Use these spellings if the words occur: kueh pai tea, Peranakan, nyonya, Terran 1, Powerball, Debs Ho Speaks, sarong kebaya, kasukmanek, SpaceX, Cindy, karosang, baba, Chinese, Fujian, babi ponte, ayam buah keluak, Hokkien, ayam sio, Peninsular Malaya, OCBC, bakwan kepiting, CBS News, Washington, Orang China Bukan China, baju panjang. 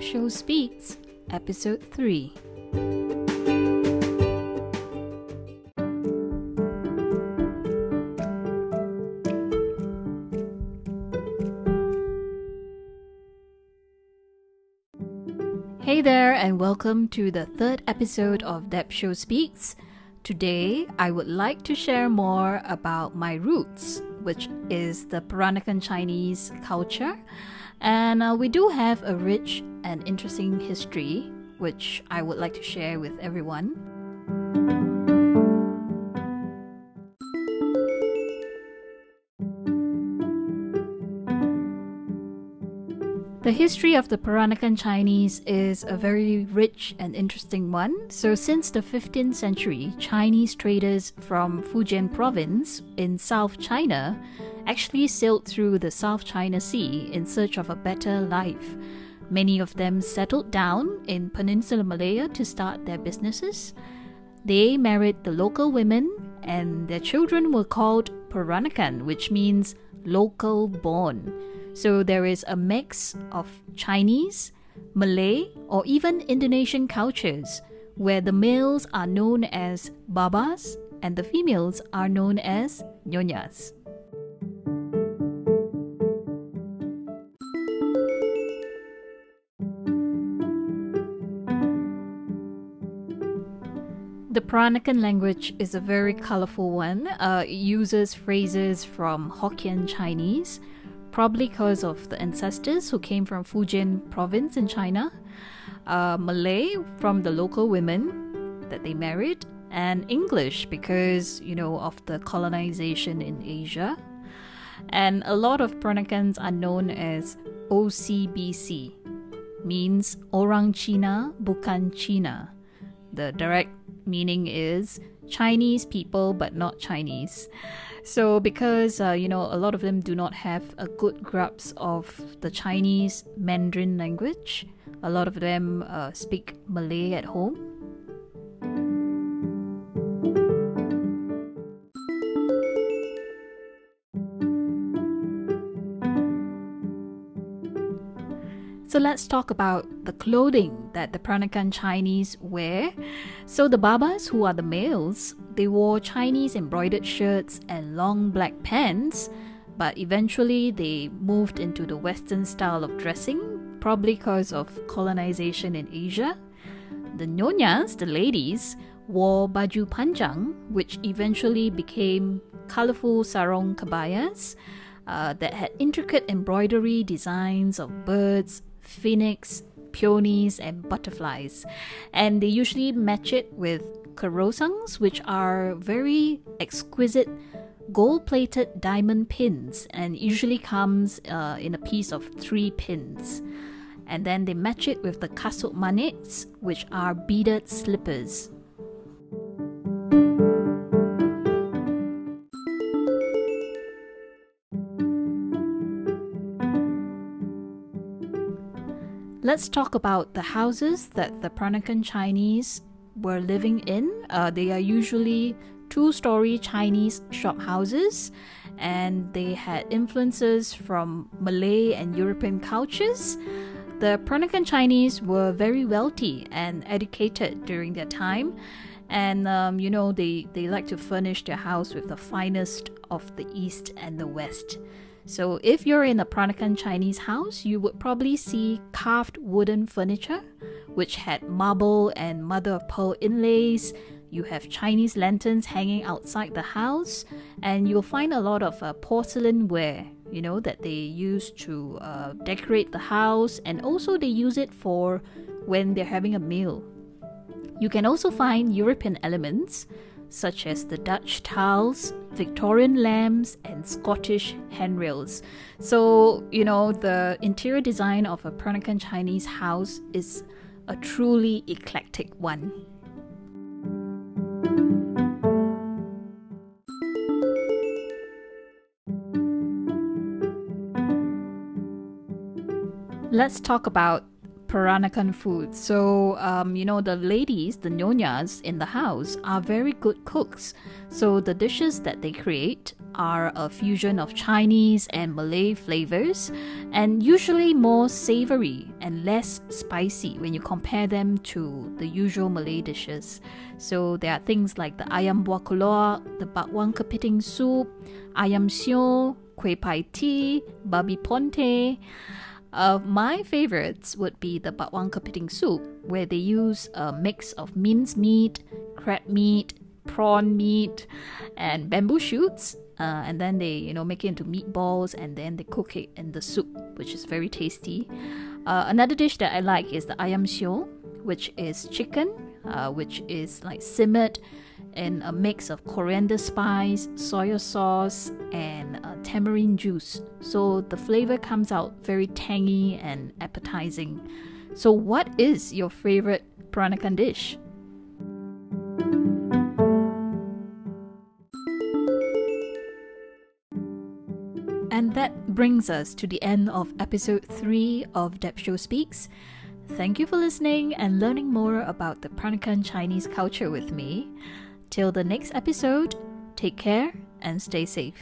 Debs Ho Speaks, Episode 3. Hey there, and welcome to the third episode of Debs Ho Speaks. Today, I would like to share more about my roots, which is the Peranakan Chinese culture. And we do have a rich and interesting history, which I would like to share with everyone. The history of the Peranakan Chinese is a very rich and interesting one. So since the 15th century, Chinese traders from Fujian province in South China actually sailed through the South China Sea in search of a better life. Many of them settled down in Peninsular Malaya to start their businesses. They married the local women, and their children were called Peranakan, which means local born. So there is a mix of Chinese, Malay, or even Indonesian cultures where the males are known as babas and the females are known as nyonyas. The Peranakan language is a very colorful one. It uses phrases from Hokkien Chinese, probably because of the ancestors who came from Fujian province in China, Malay from the local women that they married, and English because, of the colonization in Asia. And a lot of Peranakans are known as OCBC, means Orang China Bukan China. The direct meaning is Chinese people but not Chinese. So because a lot of them do not have a good grasp of the Chinese Mandarin language, a lot of them speak Malay at home. So let's talk about the clothing that the Peranakan Chinese wear. So the babas, who are the males, they wore Chinese embroidered shirts and long black pants, but eventually they moved into the Western style of dressing, probably because of colonization in Asia. The nyonyas, the ladies, wore baju panjang, which eventually became colorful sarong kebayas that had intricate embroidery designs of birds, phoenix, peonies, and butterflies, and they usually match it with karosangs, which are very exquisite gold-plated diamond pins, and usually comes in a piece of 3 pins. And then they match it with the kasukmaneks, which are beaded slippers. Let's talk about the houses that the Peranakan Chinese were living in. They are usually 2-story Chinese shop houses, and they had influences from Malay and European cultures. The Peranakan Chinese were very wealthy and educated during their time, and they like to furnish their house with the finest of the East and the West. So if you're in a Peranakan Chinese house, you would probably see carved wooden furniture, which had marble and mother-of-pearl inlays. You have Chinese lanterns hanging outside the house, and you'll find a lot of porcelain ware, that they use to decorate the house, and also they use it for when they're having a meal. You can also find European elements, such as the Dutch tiles, Victorian lamps, and Scottish handrails. So, the interior design of a Peranakan Chinese house is a truly eclectic one. Let's talk about Peranakan food. So, the ladies, the nyonyas in the house, are very good cooks. So the dishes that they create are a fusion of Chinese and Malay flavors, and usually more savory and less spicy when you compare them to the usual Malay dishes. So there are things like the ayam buah keluak, the bakwan kepiting soup, ayam sio, kueh pai tea, babi ponte. My favorites would be the bakwan kepiting soup, where they use a mix of minced meat, crab meat, prawn meat, and bamboo shoots, and then they make it into meatballs, and then they cook it in the soup, which is very tasty. Another dish that I like is the ayam sio, which is chicken, which is like simmered in a mix of coriander spice, soy sauce, and tamarind juice. So the flavor comes out very tangy and appetizing. So what is your favorite Peranakan dish? And that brings us to the end of episode 3 of Debs Ho Speaks. Thank you for listening and learning more about the Peranakan Chinese culture with me. Till the next episode, take care and stay safe.